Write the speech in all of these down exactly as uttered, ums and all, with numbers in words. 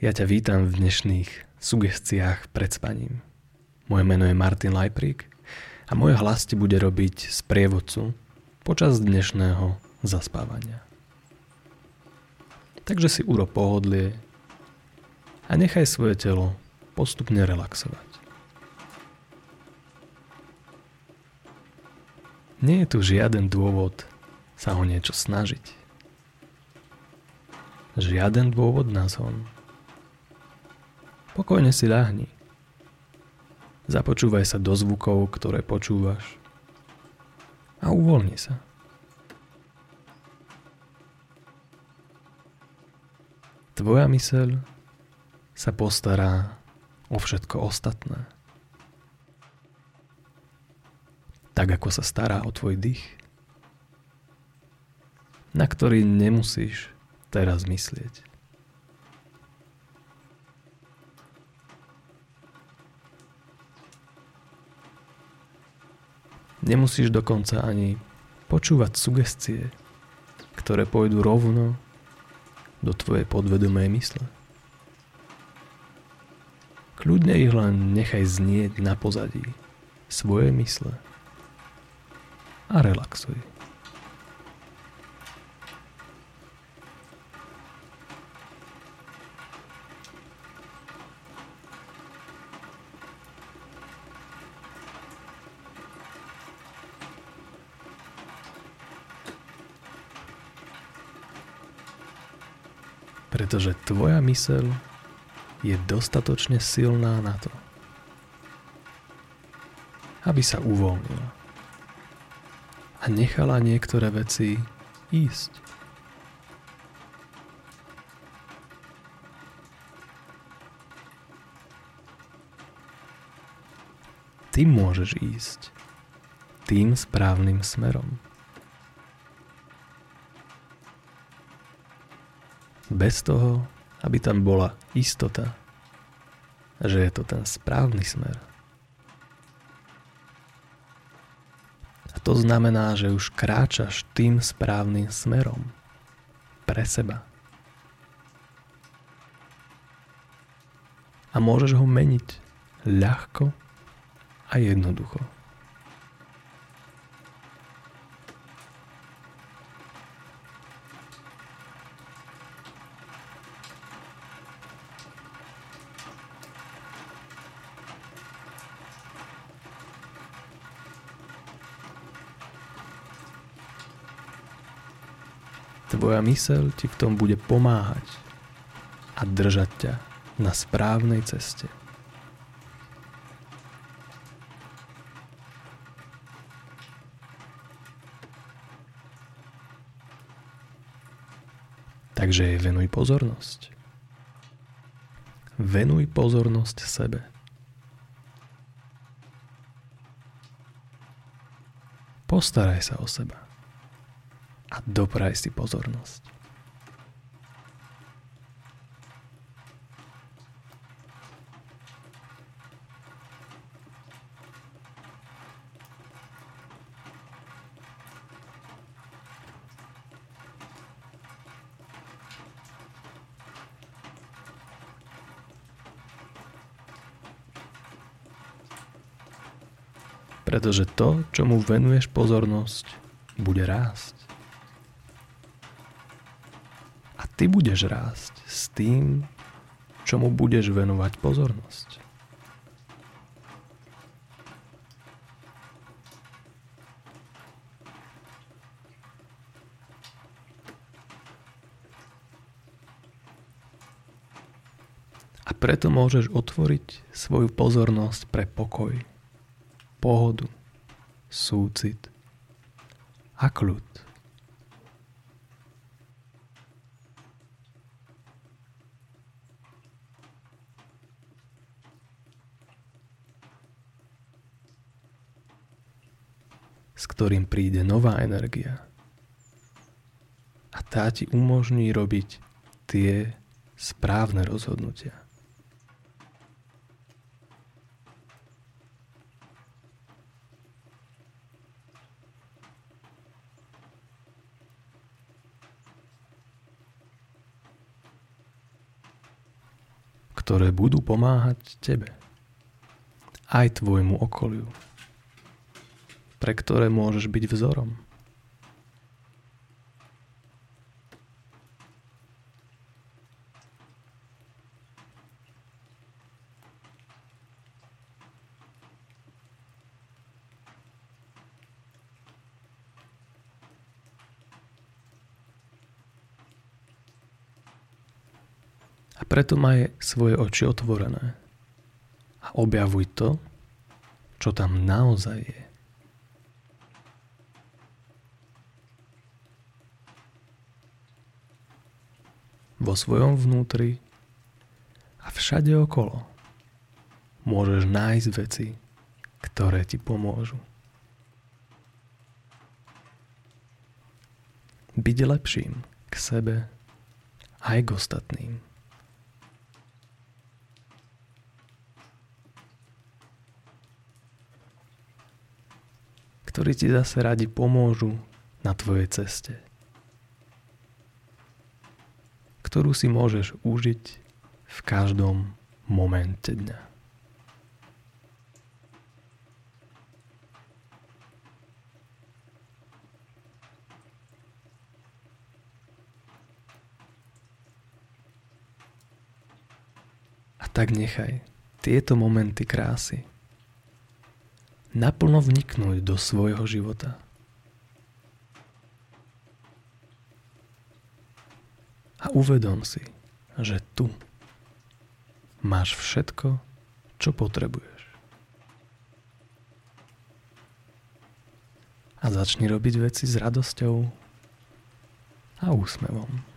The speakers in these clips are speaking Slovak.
Ja ťa vítam v dnešných sugestiách pred spaním. Moje meno je Martin Lajprík a môj hlas ti bude robiť sprievodcu počas dnešného zaspávania. Takže si urob pohodlie a nechaj svoje telo postupne relaxovať. Nie je tu žiaden dôvod sa o niečo snažiť. Žiaden dôvod na zhon. Pokojne si ľahni. Započúvaj sa do zvukov, ktoré počúvaš a uvoľni sa. Tvoja myseľ sa postará o všetko ostatné. Tak ako sa stará o tvoj dých, na ktorý nemusíš teraz myslieť. Nemusíš dokonca ani počúvať sugestie, ktoré pôjdu rovno do tvojej podvedomej mysle. Kľudne ich len nechaj znieť na pozadí svojej mysle a relaxuj. Pretože tvoja myseľ je dostatočne silná na to, aby sa uvoľnila a nechala niektoré veci ísť. Ty môžeš ísť tým správnym smerom. Bez toho, aby tam bola istota, že je to ten správny smer. A to znamená, že už kráčaš tým správnym smerom pre seba. A môžeš ho meniť ľahko a jednoducho. Tvoja myseľ ti v tom bude pomáhať a držať ťa na správnej ceste. Takže jej venuj pozornosť. Venuj pozornosť sebe. Postaraj sa o seba. A dopraj si pozornosť. Pretože to, čomu venuješ pozornosť, bude rásť. Ty budeš rásť s tým, čomu budeš venovať pozornosť. A preto môžeš otvoriť svoju pozornosť pre pokoj, pohodu, súcit a kľud. S ktorým príde nová energia. A tá ti umožní robiť tie správne rozhodnutia. ktoré budú pomáhať tebe, aj tvojmu okoliu, pre ktoré môžeš byť vzorom. A preto maj svoje oči otvorené a objavuj to, čo tam naozaj je. Vo svojom vnútri a všade okolo môžeš nájsť veci, ktoré ti pomôžu byť lepším k sebe aj k ostatným. Ktorí ti zase radi pomôžu na tvojej ceste, ktorú si môžeš užiť v každom momente dňa. A tak nechaj tieto momenty krásy naplno vniknúť do svojho života. A uvedom si, že tu máš všetko, čo potrebuješ. A začni robiť veci s radosťou a úsmevom.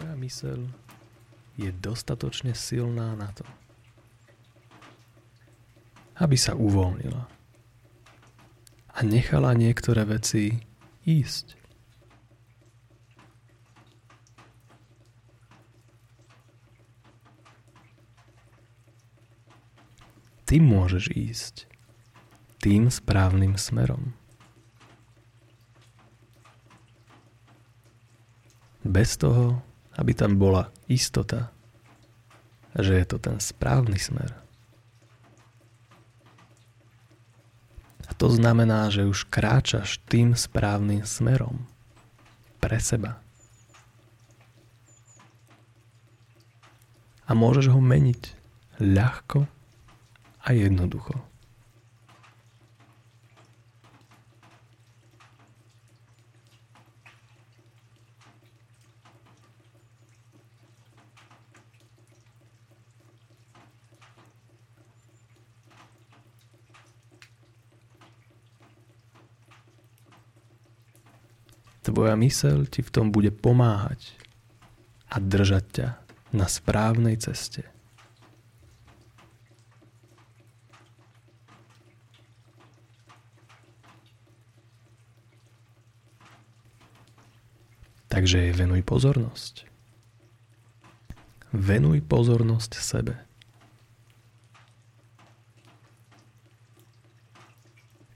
Tvoja myseľ je dostatočne silná na to, aby sa uvoľnila a nechala niektoré veci ísť. Ty môžeš ísť tým správnym smerom. Bez toho, aby tam bola istota, že je to ten správny smer. A to znamená, že už kráčaš tým správnym smerom pre seba. A môžeš ho meniť ľahko a jednoducho. Tvoja myseľ ti v tom bude pomáhať a držať ťa na správnej ceste. Takže jej venuj pozornosť. Venuj pozornosť sebe.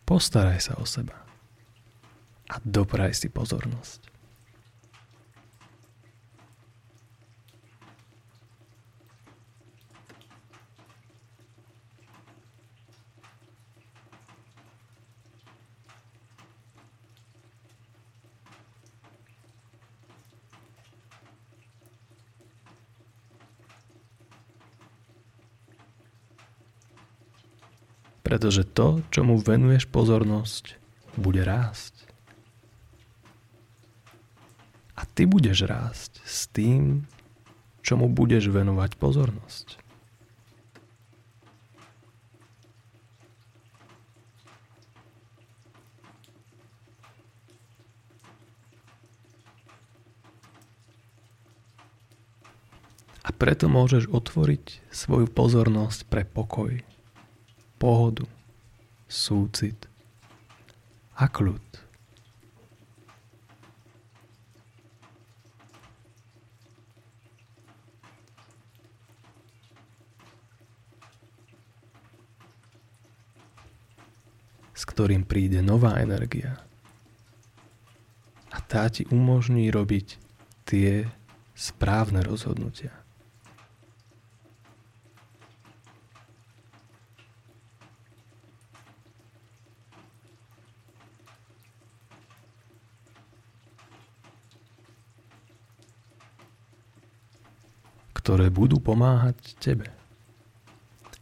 Postaraj sa o seba a dopraj si pozornosť. Pretože to, čomu venuješ pozornosť, bude rásť. A ty budeš rásť s tým, čomu budeš venovať pozornosť. A preto môžeš otvoriť svoju pozornosť pre pokoj, pohodu, súcit a kľud. S ktorým príde nová energia. A tá ti umožní robiť tie správne rozhodnutia. Ktoré budú pomáhať tebe,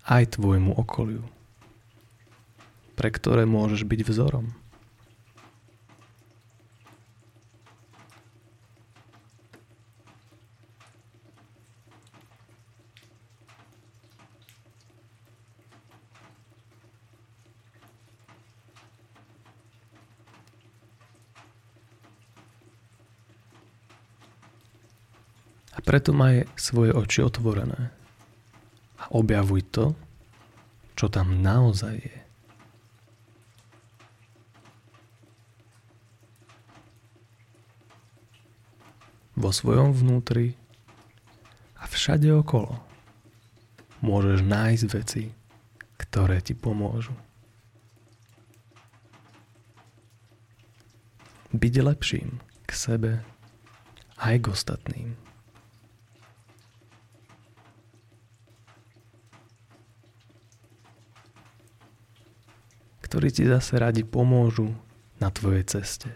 aj tvojmu okoliu, pre ktoré môžeš byť vzorom. Preto maj svoje oči otvorené a objavuj to, čo tam naozaj je. Vo svojom vnútri a všade okolo môžeš nájsť veci, ktoré ti pomôžu. Byť lepším k sebe aj k ostatným. Ktorí ti zase radi pomôžu na tvojej ceste,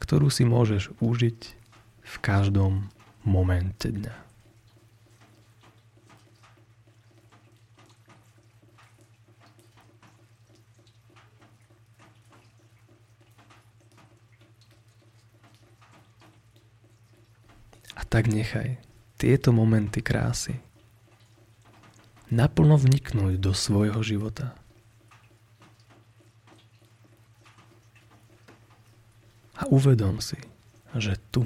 ktorú si môžeš užiť v každom momente dňa. A tak nechaj tieto momenty krásy naplno vniknúť do svojho života. A uvedom si, že tu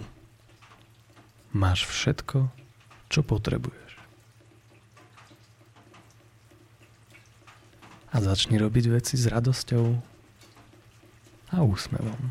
máš všetko, čo potrebuješ. A začni robiť veci s radosťou a úsmevom.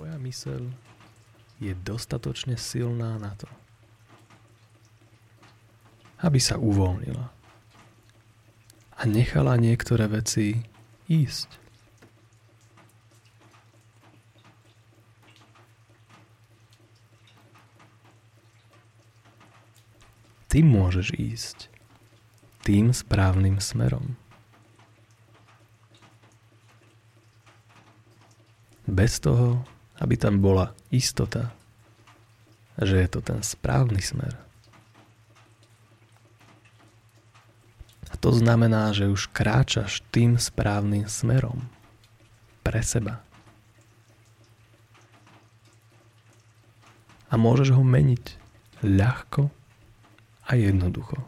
Tvoja myseľ je dostatočne silná na to, aby sa uvoľnila a nechala niektoré veci ísť. Ty môžeš ísť tým správnym smerom. Bez toho, aby tam bola istota, že je to ten správny smer. A to znamená, že už kráčaš tým správnym smerom pre seba. A môžeš ho meniť ľahko a jednoducho.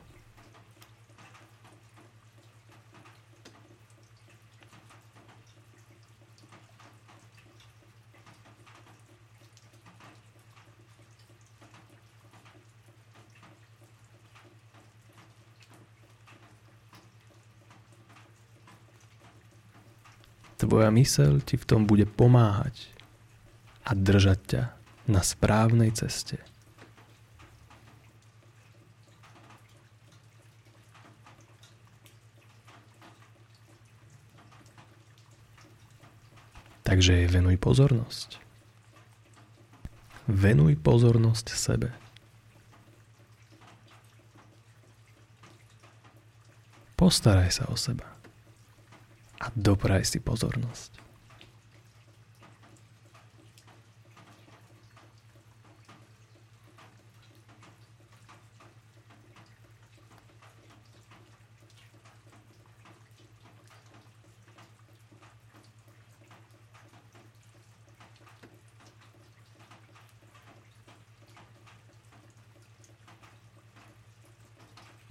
Tvoja myseľ ti v tom bude pomáhať a držať ťa na správnej ceste. Takže jej venuj pozornosť. Venuj pozornosť sebe. Postaraj sa o seba a dopraj si pozornosť.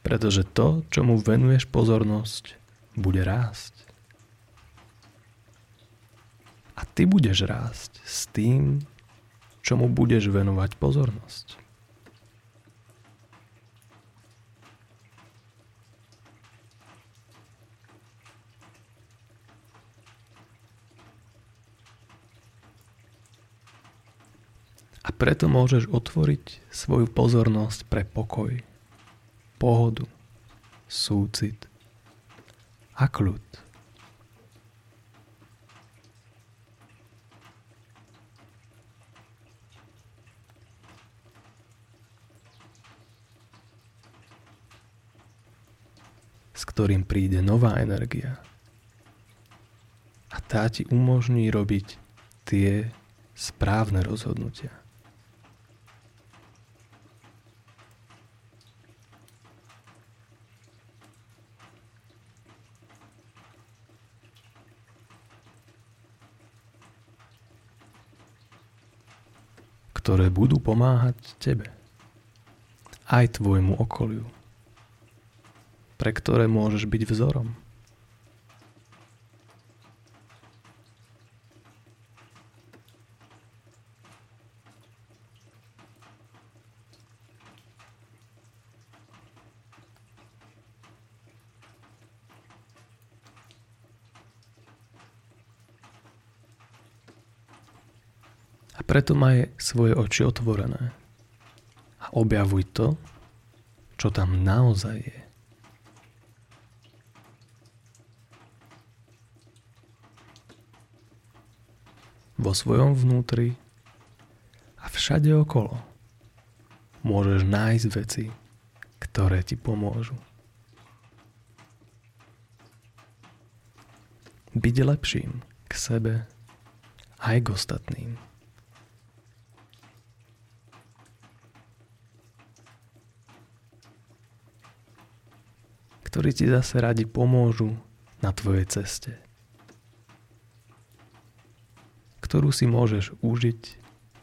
Pretože to, čomu venuješ pozornosť, bude rásť. A ty budeš rásť s tým, čomu budeš venovať pozornosť. A preto môžeš otvoriť svoju pozornosť pre pokoj, pohodu, súcit a kľud. S ktorým príde nová energia. A tá ti umožní robiť tie správne rozhodnutia. Ktoré budú pomáhať tebe, aj tvojmu okoliu, pre ktoré môžeš byť vzorom. A preto maj svoje oči otvorené a objavuj to, čo tam naozaj je. Vo svojom vnútri a všade okolo môžeš nájsť veci, ktoré ti pomôžu byť lepším k sebe aj k ostatným. Ktorí ti zase radi pomôžu na tvojej ceste, ktorú si môžeš užiť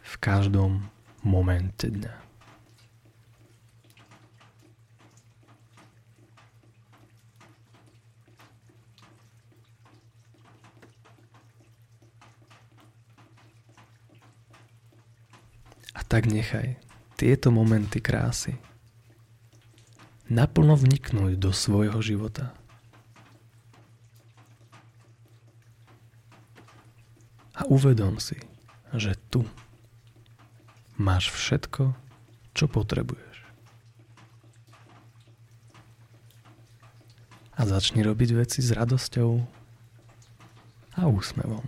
v každom momente dňa. A tak nechaj tieto momenty krásy naplno vniknúť do svojho života. A uvedom si, že tu máš všetko, čo potrebuješ. A začni robiť veci s radosťou a úsmevom.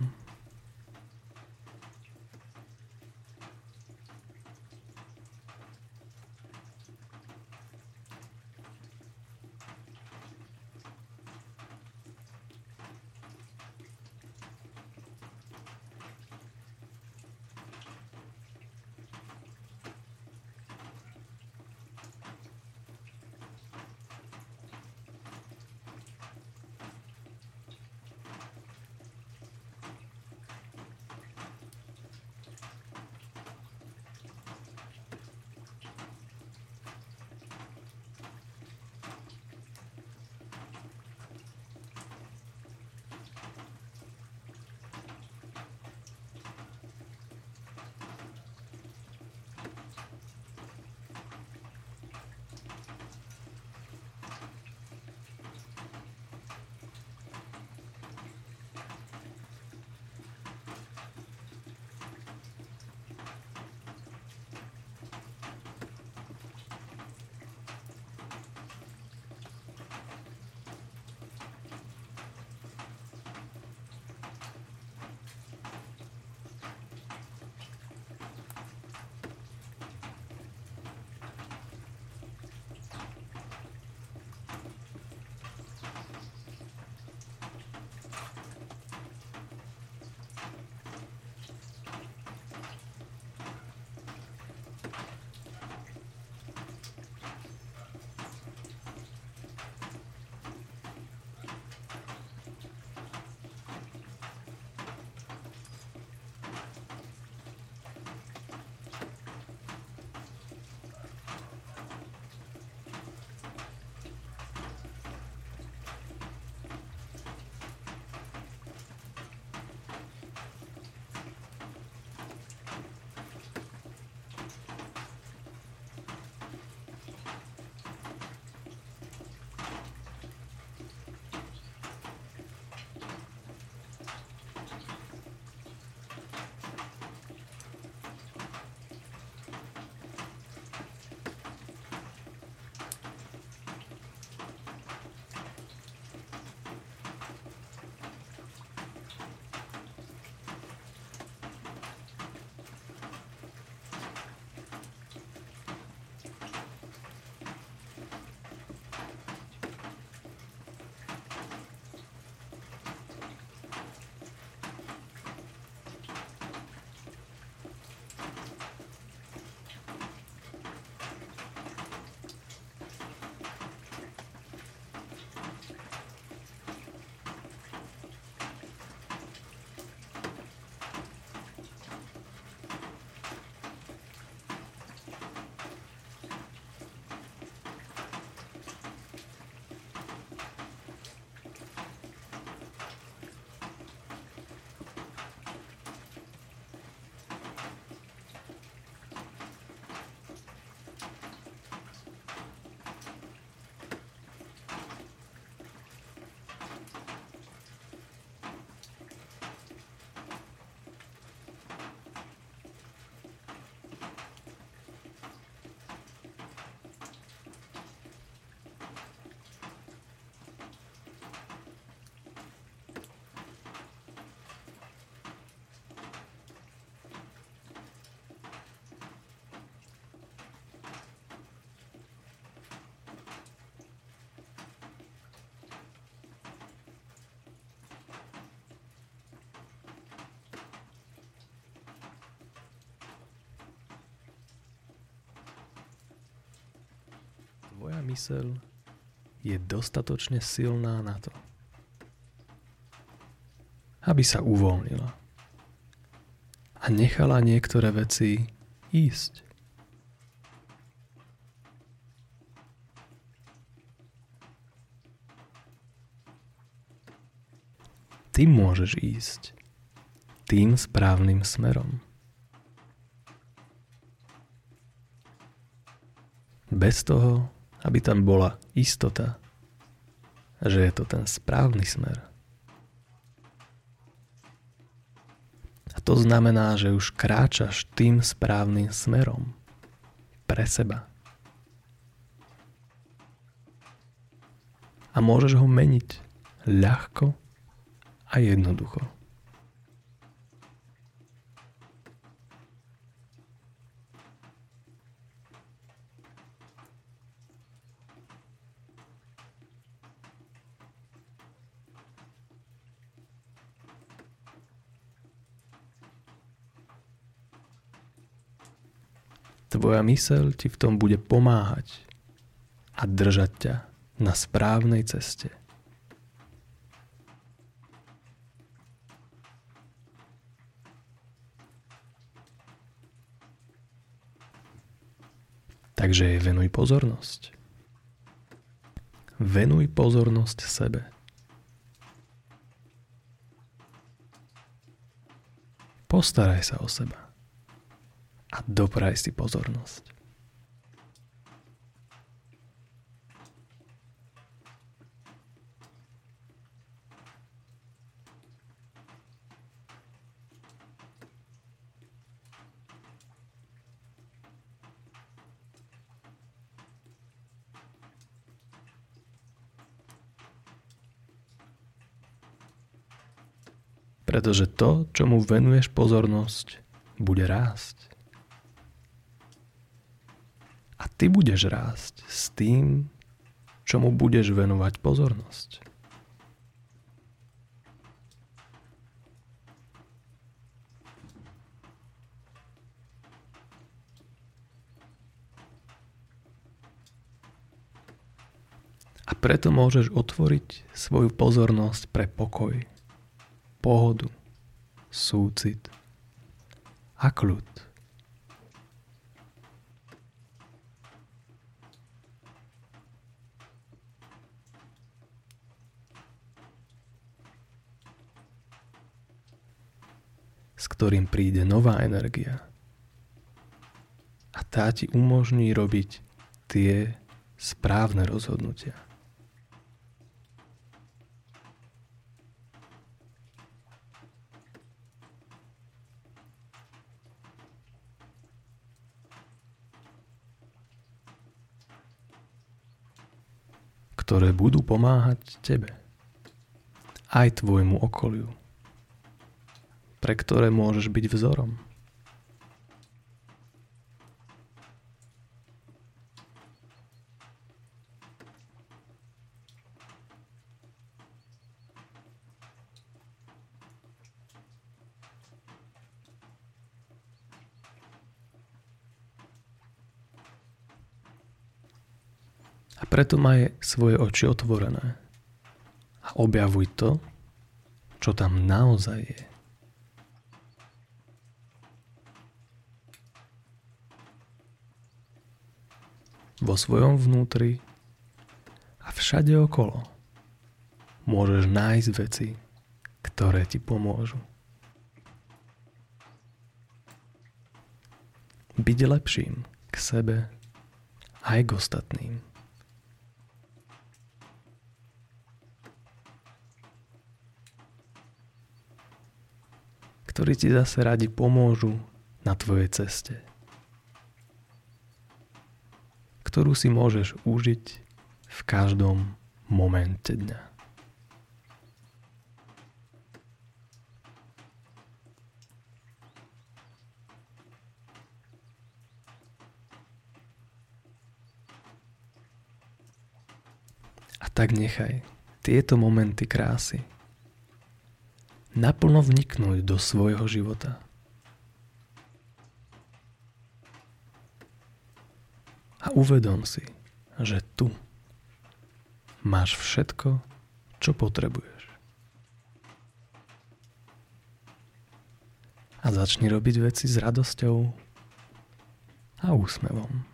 Tvoja myseľ je dostatočne silná na to, aby sa uvoľnila a nechala niektoré veci ísť. Ty môžeš ísť tým správnym smerom. Bez toho, aby tam bola istota, že je to ten správny smer. A To znamená, že už kráčaš tým správnym smerom pre seba. A môžeš ho meniť ľahko a jednoducho. Tvoja myseľ ti v tom bude pomáhať a držať ťa na správnej ceste. Takže jej venuj pozornosť. Venuj pozornosť sebe. Postaraj sa o seba. A dopraj si pozornosť. Pretože to, čomu venuješ pozornosť, bude rásť. A ty budeš rásť s tým, čomu budeš venovať pozornosť. A preto môžeš otvoriť svoju pozornosť pre pokoj, pohodu, súcit a kľud. S ktorým príde nová energia. A tá ti umožní robiť tie správne rozhodnutia. Ktoré budú pomáhať tebe. Aj tvojmu okoliu. Pre ktoré môžeš byť vzorom. A preto maj svoje oči otvorené a objavuj to, čo tam naozaj je. Vo svojom vnútri a všade okolo môžeš nájsť veci, ktoré ti pomôžu. Byť lepším k sebe aj k ostatným. Ktorí ti zase radi pomôžu na tvojej ceste. Ktorú si môžeš užiť v každom momente dňa. A tak nechaj tieto momenty krásy naplno vniknúť do svojho života. A uvedom si, že tu máš všetko, čo potrebuješ. A začni robiť veci s radosťou a úsmevom.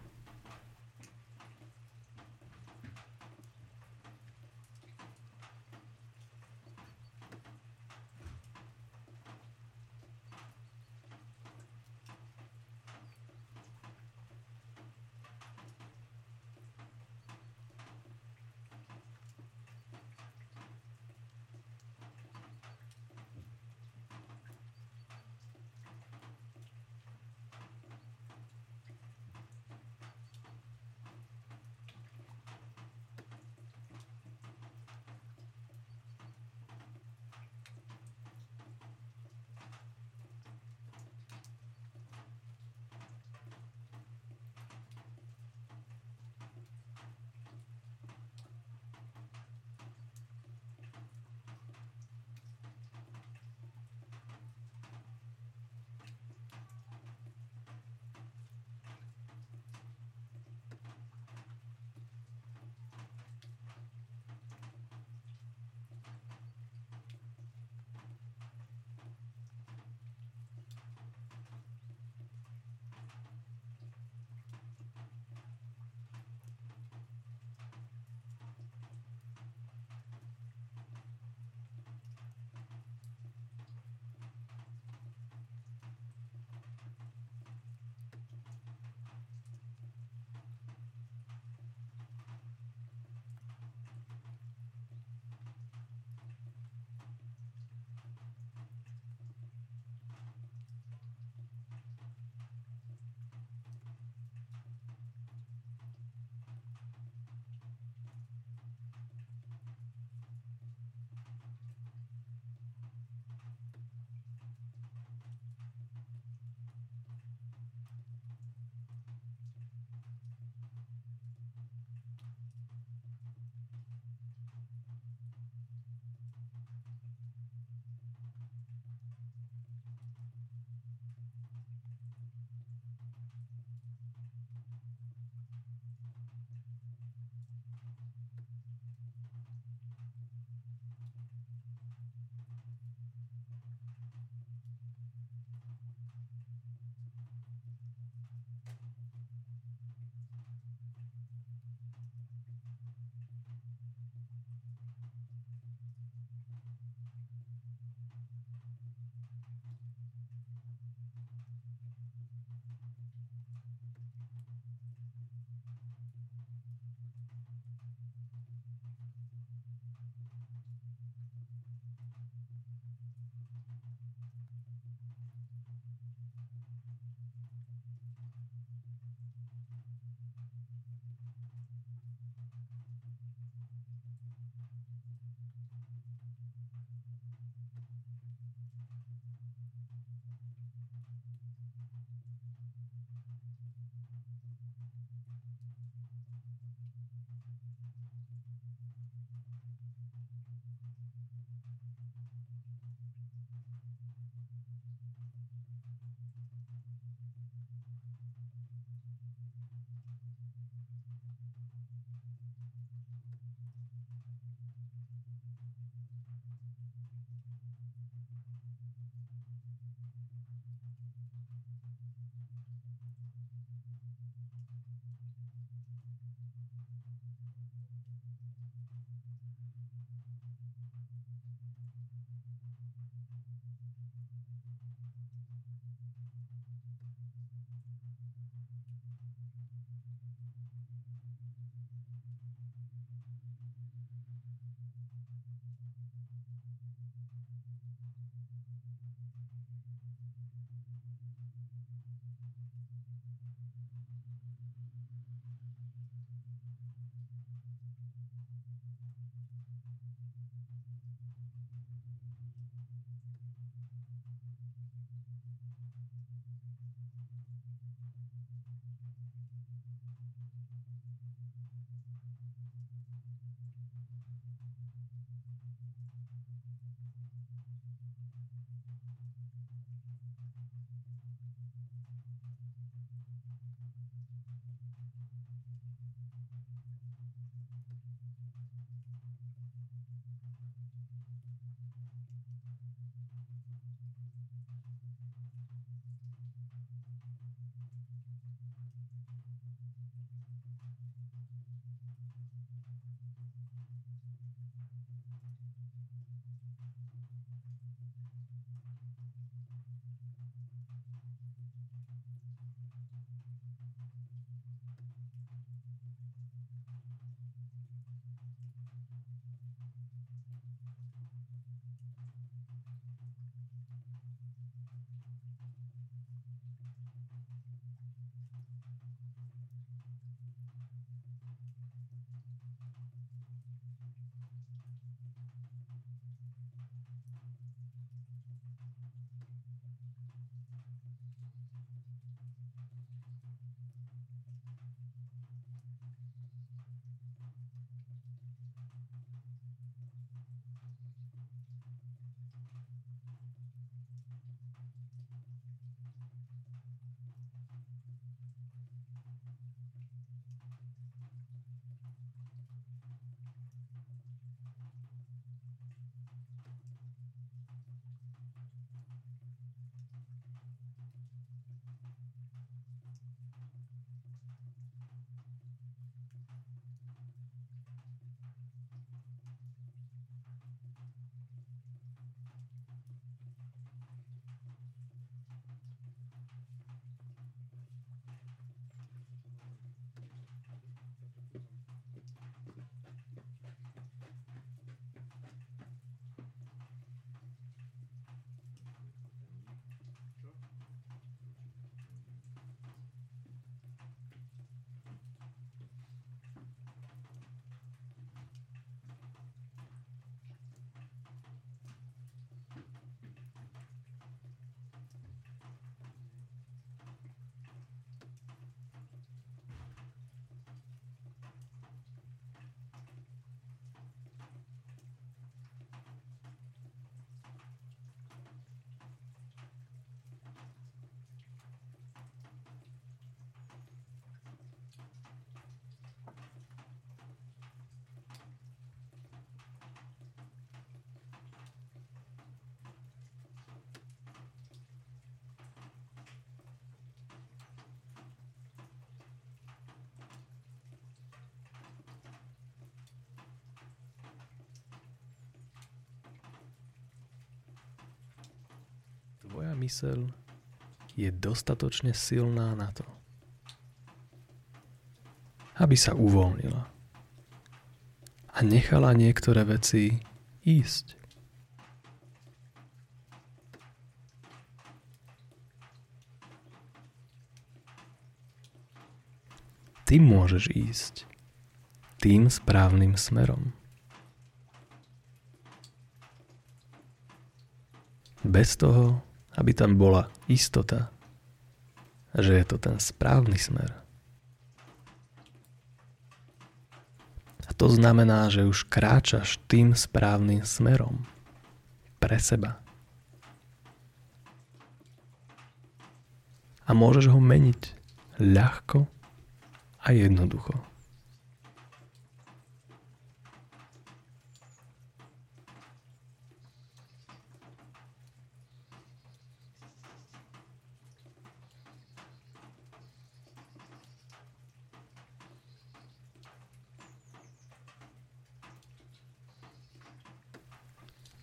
myseľ je dostatočne silná na to, aby sa uvoľnila a nechala niektoré veci ísť. Ty môžeš ísť tým správnym smerom. Bez toho, aby tam bola istota, že je to ten správny smer. A to znamená, že už kráčaš tým správnym smerom pre seba. A môžeš ho meniť ľahko a jednoducho.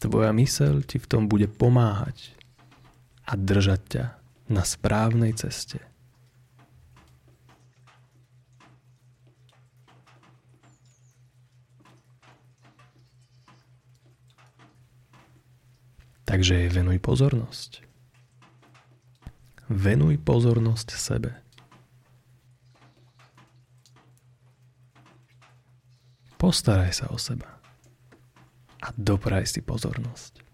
Tvoja myseľ ti v tom bude pomáhať a držať ťa na správnej ceste. Takže jej venuj pozornosť. Venuj pozornosť sebe. Postaraj sa o seba. A dopraj si pozornosť.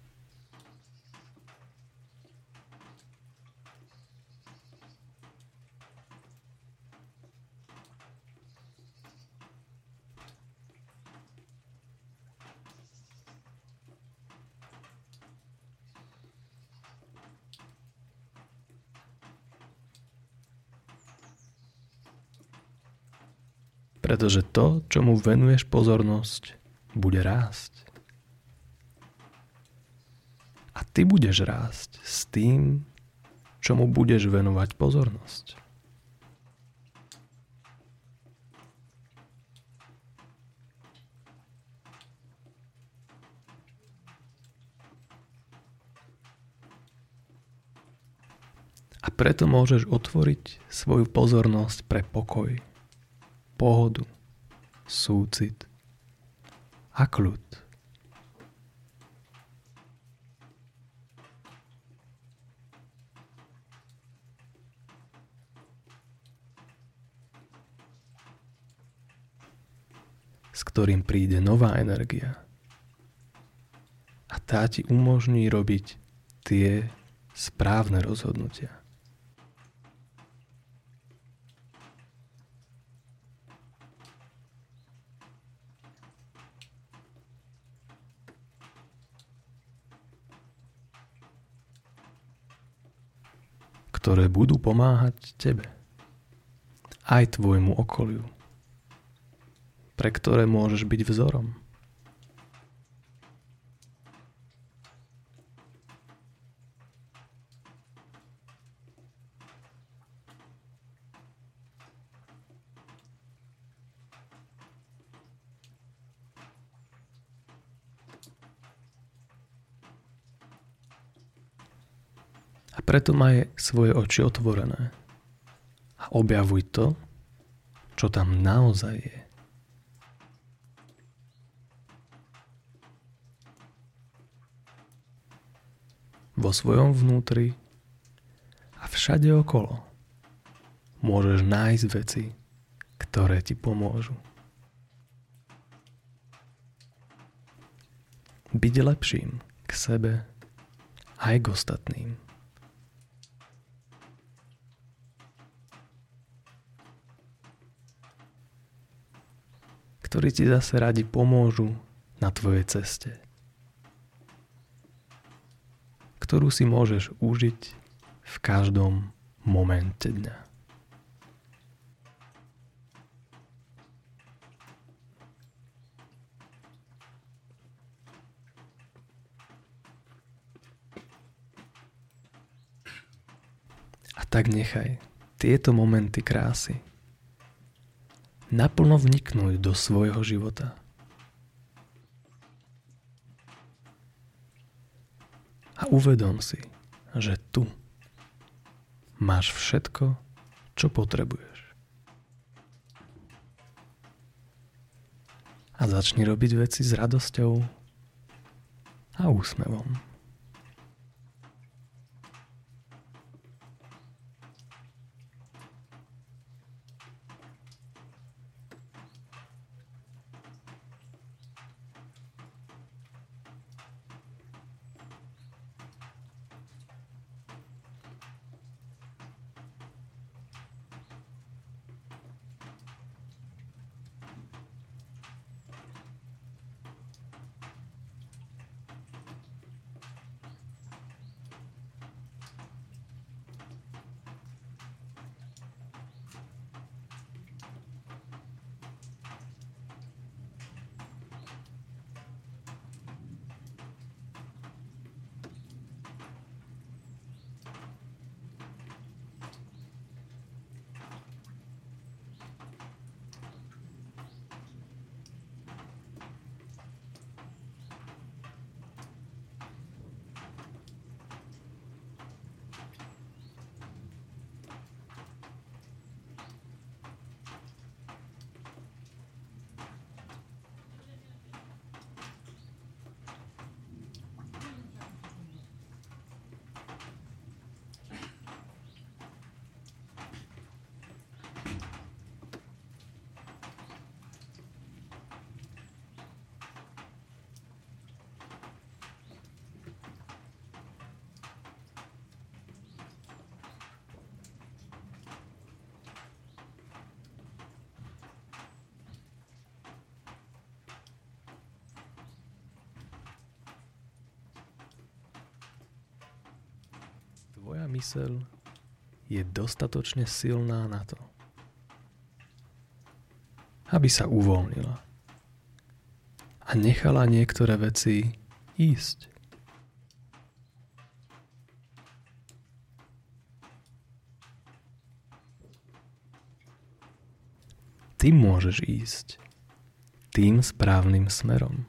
Pretože to, čomu venuješ pozornosť, bude rásť. A ty budeš rásť s tým, čomu budeš venovať pozornosť. A preto môžeš otvoriť svoju pozornosť pre pokoj, pohodu, súcit a kľud. S ktorým príde nová energia. A tá ti umožní robiť tie správne rozhodnutia. Ktoré budú pomáhať tebe. Aj tvojmu okoliu. Pre ktoré môžeš byť vzorom. A preto maj svoje oči otvorené a objavuj to, čo tam naozaj je. Vo svojom vnútri a všade okolo môžeš nájsť veci, ktoré ti pomôžu. Byť lepším k sebe aj k ostatným. Ktorí ti zase radi pomôžu na tvojej ceste. Ktorú si môžeš užiť v každom momente dňa. A tak nechaj tieto momenty krásy naplno vniknúť do svojho života. A uvedom si, že tu máš všetko, čo potrebuješ. A začni robiť veci s radosťou a úsmevom. Tvoja myseľ je dostatočne silná na to, aby sa uvoľnila a nechala niektoré veci ísť. Ty môžeš ísť tým správnym smerom.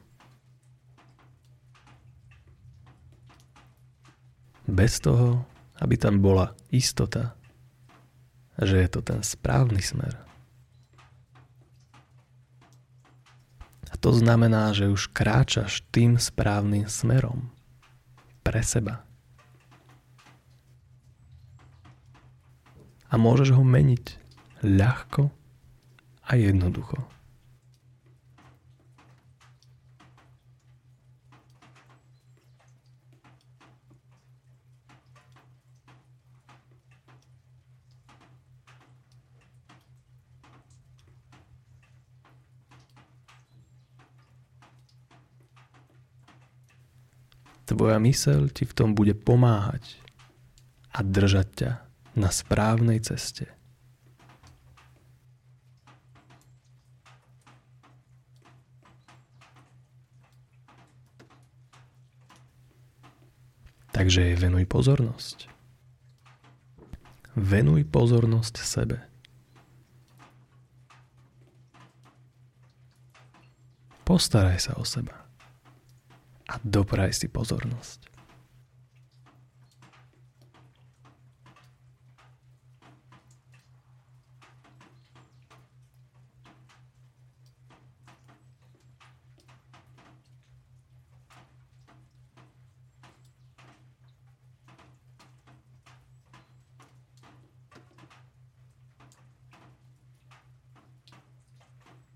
Bez toho, aby tam bola istota, že je to ten správny smer. A to znamená, že už kráčaš tým správnym smerom pre seba. A môžeš ho meniť ľahko a jednoducho. Tvoja myseľ ti v tom bude pomáhať a držať ťa na správnej ceste. Takže jej venuj pozornosť. Venuj pozornosť sebe. Postaraj sa o seba. A dopraj si pozornosť.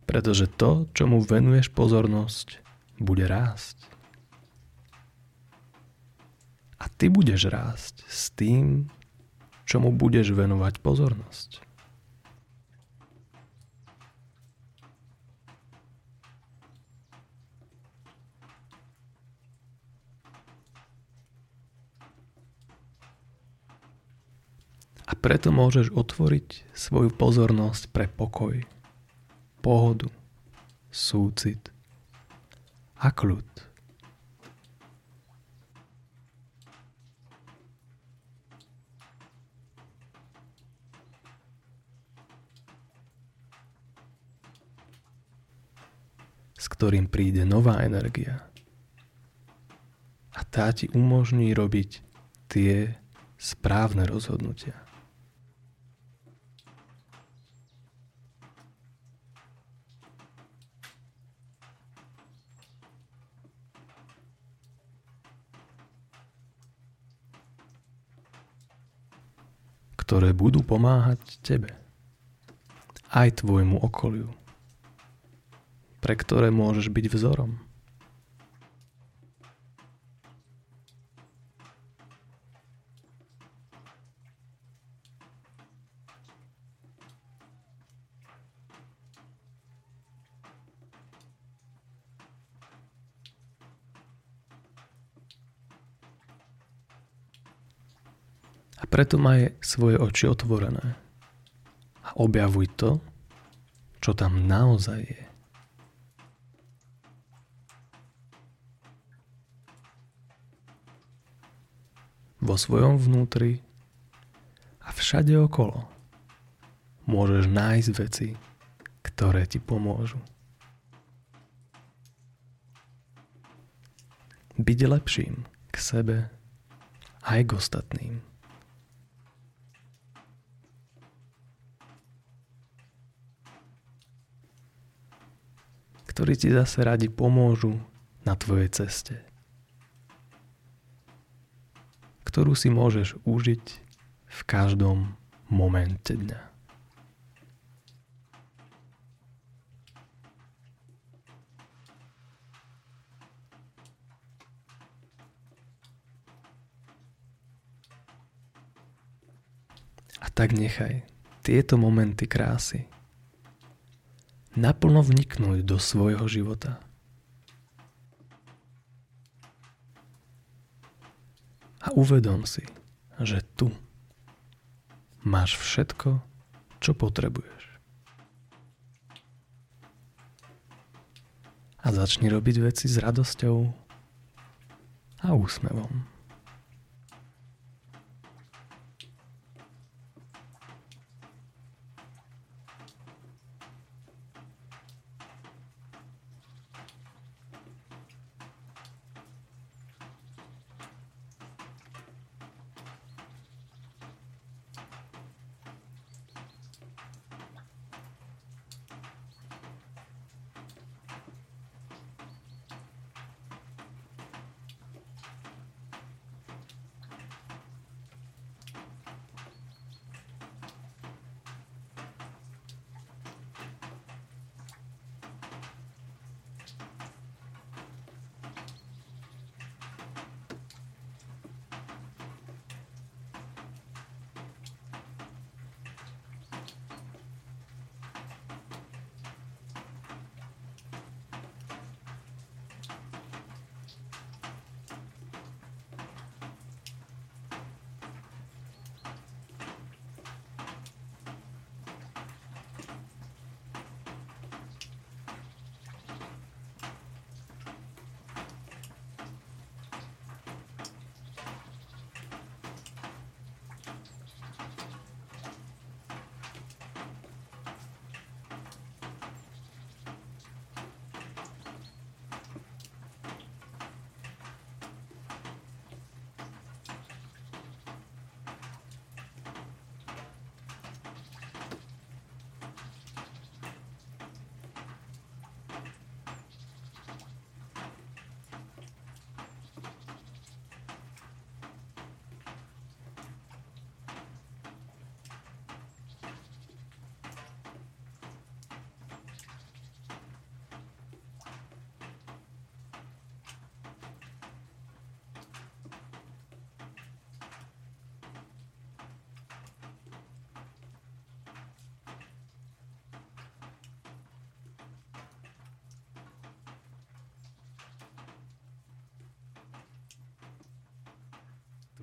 Pretože to, čomu venuješ pozornosť, bude rásť. A ty budeš rásť s tým, čomu budeš venovať pozornosť. A preto môžeš otvoriť svoju pozornosť pre pokoj, pohodu, súcit a kľud. S ktorým príde nová energia. A tá ti umožní robiť tie správne rozhodnutia. Ktoré budú pomáhať tebe, aj tvojmu okoliu, pre ktoré môžeš byť vzorom. A preto maj svoje oči otvorené a objavuj to, čo tam naozaj je. Vo svojom vnútri a všade okolo môžeš nájsť veci, ktoré ti pomôžu. Byť lepším k sebe aj k ostatným. Ktorí ti zase radi pomôžu na tvojej ceste, ktorú si môžeš užiť v každom momente dňa. A tak nechaj tieto momenty krásy naplno vniknúť do svojho života. A uvedom si, že tu máš všetko, čo potrebuješ. A začni robiť veci s radosťou a úsmevom.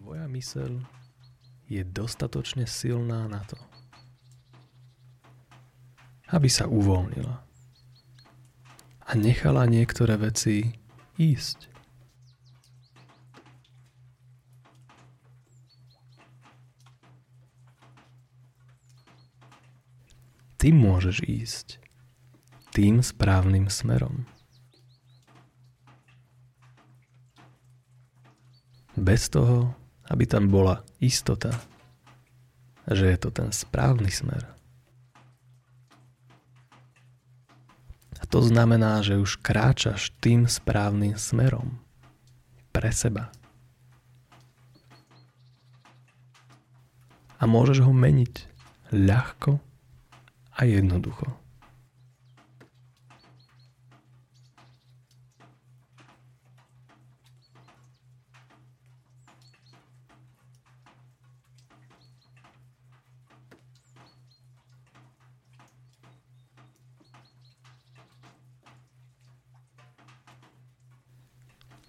Tvoja myseľ je dostatočne silná na to, aby sa uvoľnila a nechala niektoré veci ísť. Ty môžeš ísť tým správnym smerom. Bez toho, aby tam bola istota, že je to ten správny smer. A to znamená, že už kráčaš tým správnym smerom pre seba. A môžeš ho meniť ľahko a jednoducho.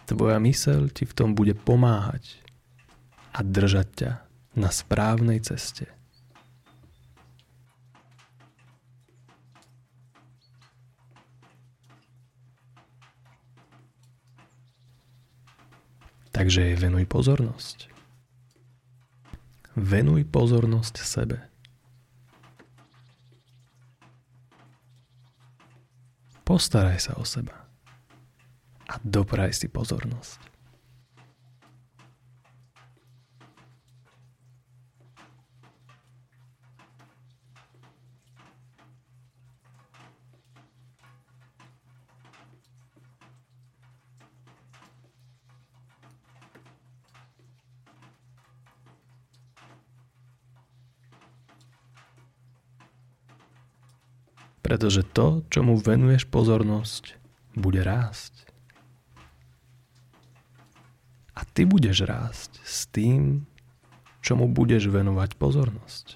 Tvoja myseľ ti v tom bude pomáhať a držať ťa na správnej ceste. Takže jej venuj pozornosť. Venuj pozornosť sebe. Postaraj sa o seba. A dopraj si pozornosť. Pretože to, čomu venuješ pozornosť, bude rásť. A ty budeš rásť s tým, čomu budeš venovať pozornosť.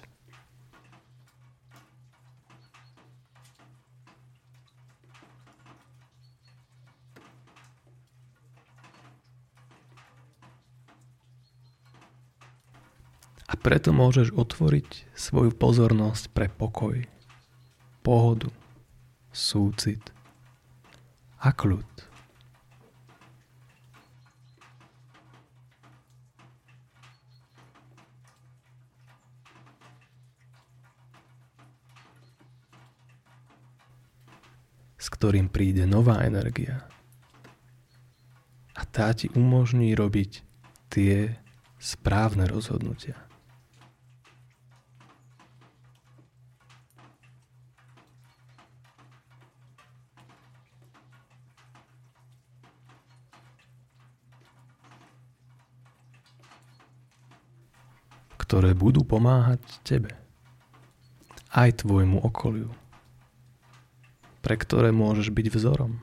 A preto môžeš otvoriť svoju pozornosť pre pokoj, pohodu, súcit a kľud. S ktorým príde nová energia. A tá ti umožní robiť tie správne rozhodnutia. Ktoré budú pomáhať tebe. Aj tvojmu okoliu. Pre ktoré môžeš byť vzorom.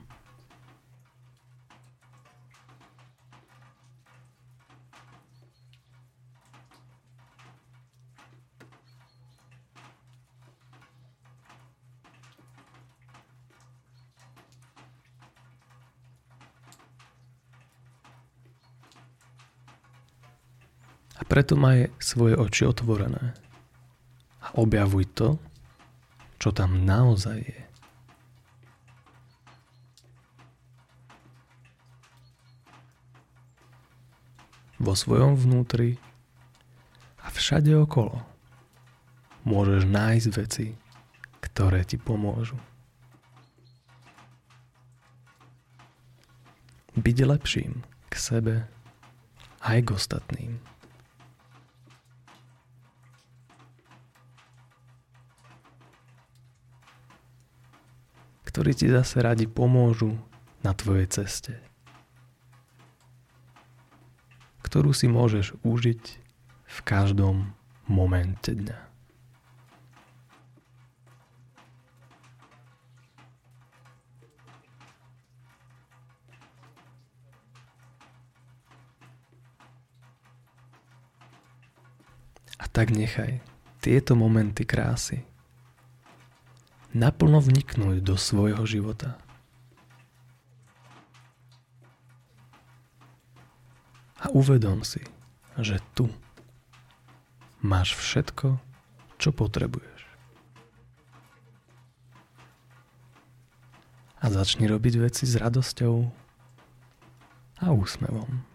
A preto maj svoje oči otvorené a objavuj to, čo tam naozaj je. Vo svojom vnútri a všade okolo môžeš nájsť veci, ktoré ti pomôžu. Byť lepším k sebe aj k ostatným. Ktorí ti zase radi pomôžu na tvojej ceste. Ktorú si môžeš užiť v každom momente dňa. A tak nechaj tieto momenty krásy naplno vniknúť do svojho života. A uvedom si, že tu máš všetko, čo potrebuješ. A začni robiť veci s radosťou a úsmevom.